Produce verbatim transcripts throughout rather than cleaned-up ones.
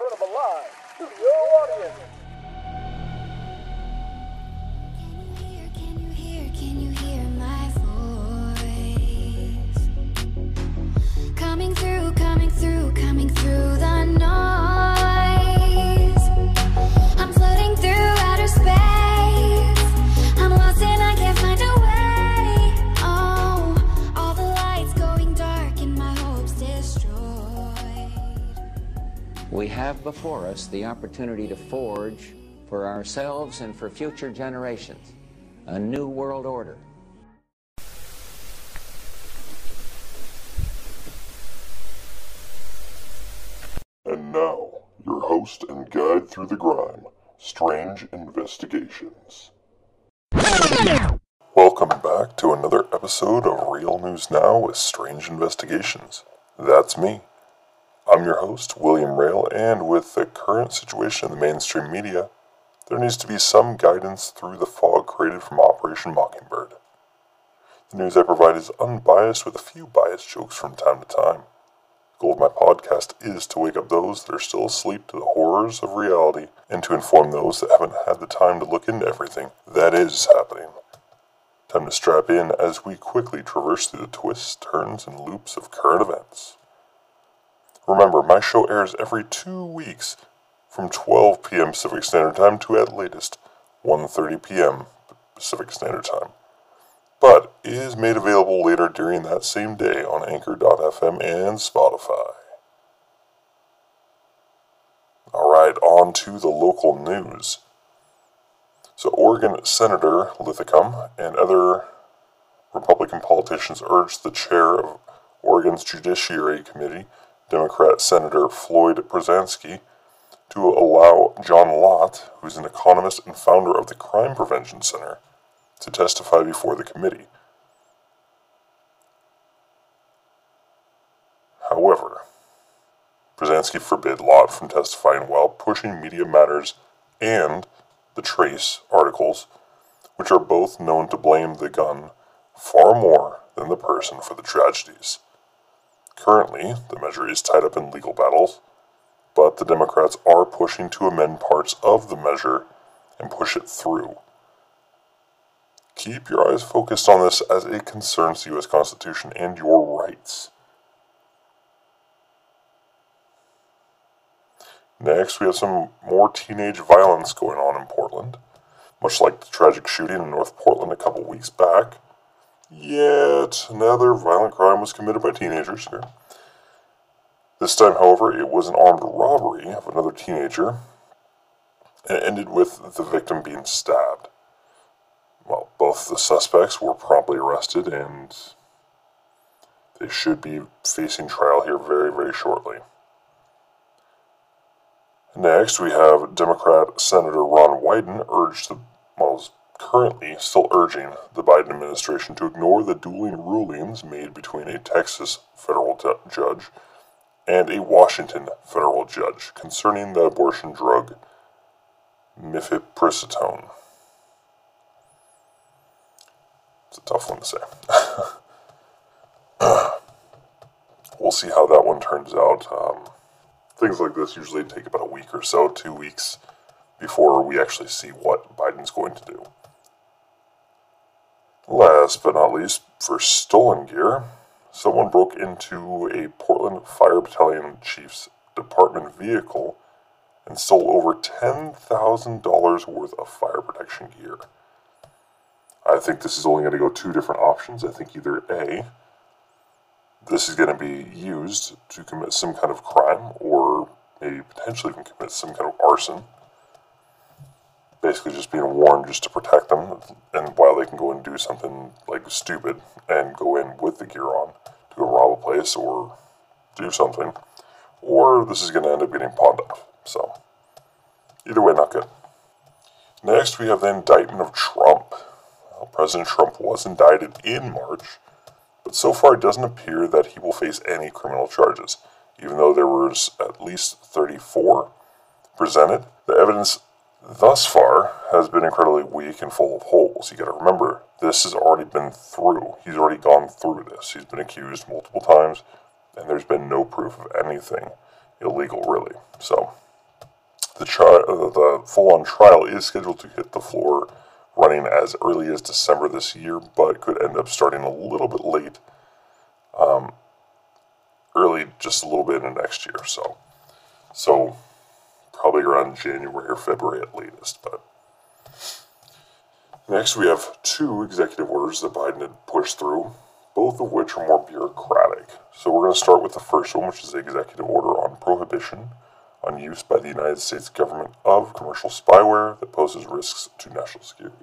front of a live studio audience. Can you hear, can you hear, can you hear my voice? Coming through, coming through, coming through the noise. I'm floating through outer space. I'm lost and I can't find a way. We have before us the opportunity to forge for ourselves and for future generations a new world order. And now, your host and guide through the grime, Strange Investigations. Welcome back to another episode of Real News Now with Strange Investigations. That's me. I'm your host, William Rail, and with the current situation in the mainstream media, there needs to be some guidance through the fog created from Operation Mockingbird. The news I provide is unbiased with a few biased jokes from time to time. The goal of my podcast is to wake up those that are still asleep to the horrors of reality and to inform those that haven't had the time to look into everything that is happening. Time to strap in as we quickly traverse through the twists, turns, and loops of current events. Remember, my show airs every two weeks from twelve p.m. Pacific Standard Time to at latest one thirty p.m. Pacific Standard Time, but is made available later during that same day on Anchor dot f m and Spotify. Alright, on to the local news. So Oregon Senator Lithicum and other Republican politicians urged the chair of Oregon's Judiciary Committee, Democrat Senator Floyd Prozanski, to allow John Lott, who is an economist and founder of the Crime Prevention Center, to testify before the committee. However, Prozanski forbid Lott from testifying while pushing Media Matters and The Trace articles, which are both known to blame the gun far more than the person for the tragedies. Currently, the measure is tied up in legal battles, but the Democrats are pushing to amend parts of the measure and push it through. Keep your eyes focused on this as it concerns the U S Constitution and your rights. Next, we have some more teenage violence going on in Portland. Much like the tragic shooting in North Portland a couple weeks back, yet another violent crime was committed by teenagers here. This time, however, it was an armed robbery of another teenager, and it ended with the victim being stabbed. Well, both the suspects were promptly arrested, and they should be facing trial here very, very shortly. Next, we have Democrat Senator Ron Wyden urged the well, currently still urging the Biden administration to ignore the dueling rulings made between a Texas federal judge and a Washington federal judge concerning the abortion drug mifepristone. It's a tough one to say. We'll see how that one turns out. Um, things like this usually take about a week or so, two weeks, before we actually see what Biden's going to do. Last but not least, for stolen gear, someone broke into a Portland Fire Battalion Chief's Department vehicle and stole over ten thousand dollars worth of fire protection gear. I think this is only going to go two different options. I think either A, this is going to be used to commit some kind of crime, or maybe potentially even commit some kind of arson. Basically just being warned just to protect them, and while they can go and do something like stupid and go in with the gear on to go rob a place or do something, or this is going to end up getting pawned off. So either way, not good. Next, we have the indictment of Trump. Well, President Trump was indicted in March, but so far it doesn't appear that he will face any criminal charges, even though there was at least thirty-four presented. The evidence thus far has been incredibly weak and full of holes. You gotta remember, this has already been through. He's already gone through this. He's been accused multiple times, and there's been no proof of anything illegal, really. So, The, tri- uh, the full-on trial is scheduled to hit the floor running as early as December this year, but could end up starting a little bit late. Um, early, just a little bit into next year, so. So, probably around January or February at latest, but. Next, we have two executive orders that Biden had pushed through, both of which are more bureaucratic. So we're going to start with the first one, which is the executive order on prohibition on use by the United States government of commercial spyware that poses risks to national security.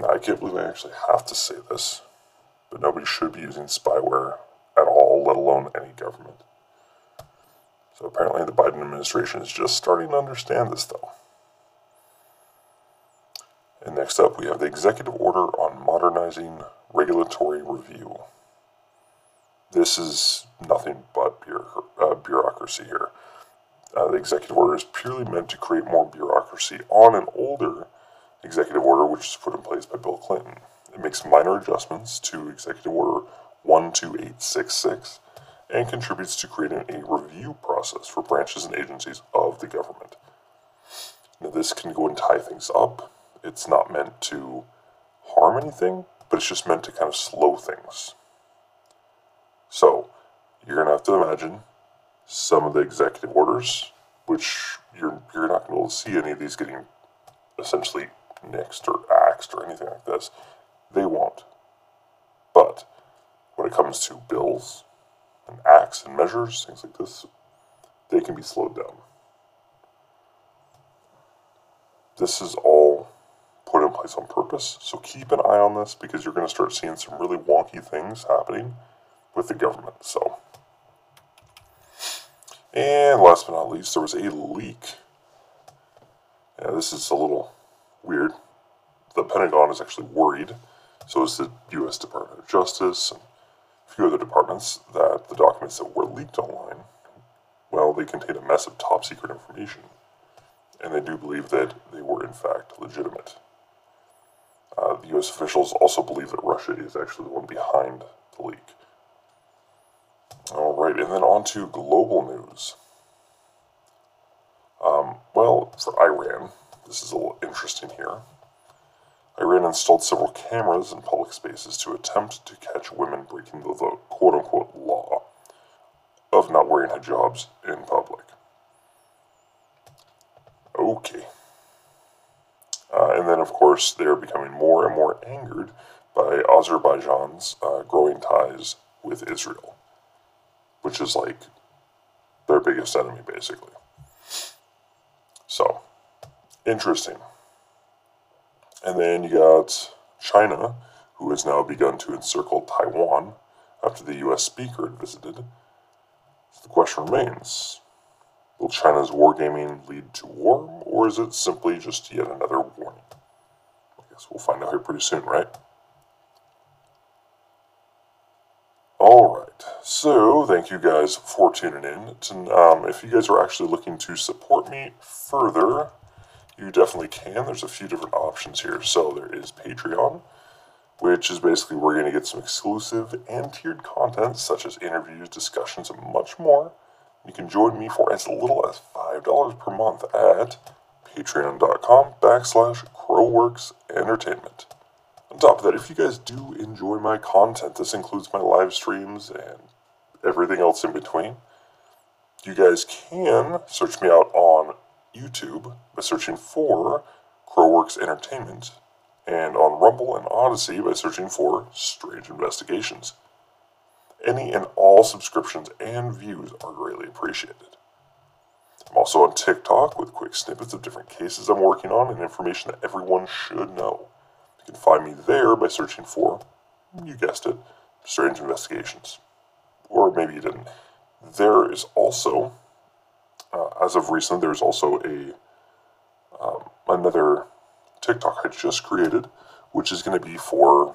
Now, I can't believe I actually have to say this, but nobody should be using spyware at all, let alone any government. So apparently the Biden administration is just starting to understand this, though. And next up, we have the Executive Order on Modernizing Regulatory Review. This is nothing but bureauc- uh, bureaucracy here. Uh, the Executive Order is purely meant to create more bureaucracy on an older Executive Order, which was put in place by Bill Clinton. It makes minor adjustments to Executive Order one two eight six six and contributes to creating a review process for branches and agencies of the government. Now, this can go and tie things up. It's not meant to harm anything, but it's just meant to kind of slow things. So, you're going to have to imagine some of the executive orders, which you're, you're not going to be able to see any of these getting essentially nixed or axed or anything like this. They won't. But when it comes to bills and acts and measures, things like this, they can be slowed down. This is all put in place on purpose, so keep an eye on this because you're going to start seeing some really wonky things happening with the government. So, and last but not least, there was a leak. Yeah, this is a little weird. The Pentagon is actually worried, so is the U S Department of Justice and a few other departments, that the documents that were leaked online, well, they contain a mess of top secret information, and they do believe that they were in fact legitimate. Uh, the U S officials also believe that Russia is actually the one behind the leak. Alright, and then on to global news. Um, well, for Iran, this is a little interesting here. Iran installed several cameras in public spaces to attempt to catch women breaking the, the quote-unquote law of not wearing hijabs in public. Okay. Uh, and then, of course, they're becoming more and more angered by Azerbaijan's uh, growing ties with Israel, which is like their biggest enemy, basically. So, interesting. And then you got China, who has now begun to encircle Taiwan after the U S speaker had visited. So the question remains, will China's wargaming lead to war, or is it simply just yet another warning? I guess we'll find out here pretty soon, right? Alright, so thank you guys for tuning in. Um, if you guys are actually looking to support me further, you definitely can. There's a few different options here. So there is Patreon, which is basically we're going to get some exclusive and tiered content, such as interviews, discussions, and much more. You can join me for as little as five dollars per month at patreon.com backslash CrowWorks Entertainment. On top of that, if you guys do enjoy my content, this includes my live streams and everything else in between, you guys can search me out on YouTube by searching for CrowWorks Entertainment, and on Rumble and Odyssey by searching for Strange Investigations. Any and all subscriptions and views are greatly appreciated. I'm also on TikTok with quick snippets of different cases I'm working on and information that everyone should know. You can find me there by searching for, you guessed it, Strange Investigations. Or maybe you didn't. There is also, uh, as of recently, there's also a um, another TikTok I just created, which is going to be for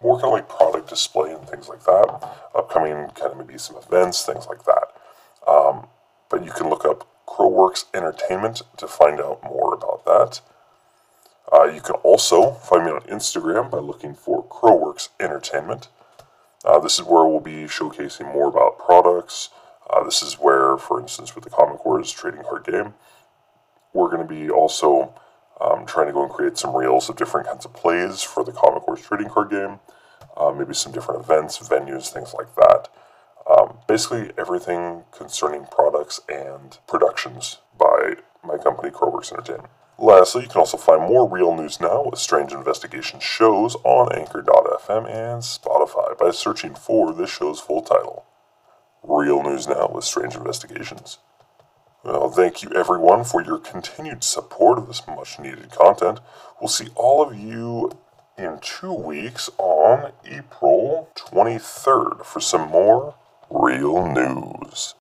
more kind of like product display and things like that, upcoming kind of maybe some events, things like that. Um, but you can look up CrowWorks Entertainment to find out more about that. Uh, you can also find me on Instagram by looking for CrowWorks Entertainment. Uh, this is where we'll be showcasing more about products, Uh, this is where, for instance, with the Comic Wars trading card game, we're going to be also um, trying to go and create some reels of different kinds of plays for the Comic Wars trading card game, uh, maybe some different events, venues, things like that. Um, basically everything concerning products and productions by my company, CrowWorks Entertainment. Lastly, you can also find more Real News Now with Strange Investigation shows on Anchor dot F M and Spotify by searching for this show's full title, Real News Now with Strange Investigations. Well, thank you everyone for your continued support of this much-needed content. We'll see all of you in two weeks on April twenty-third for some more Real News.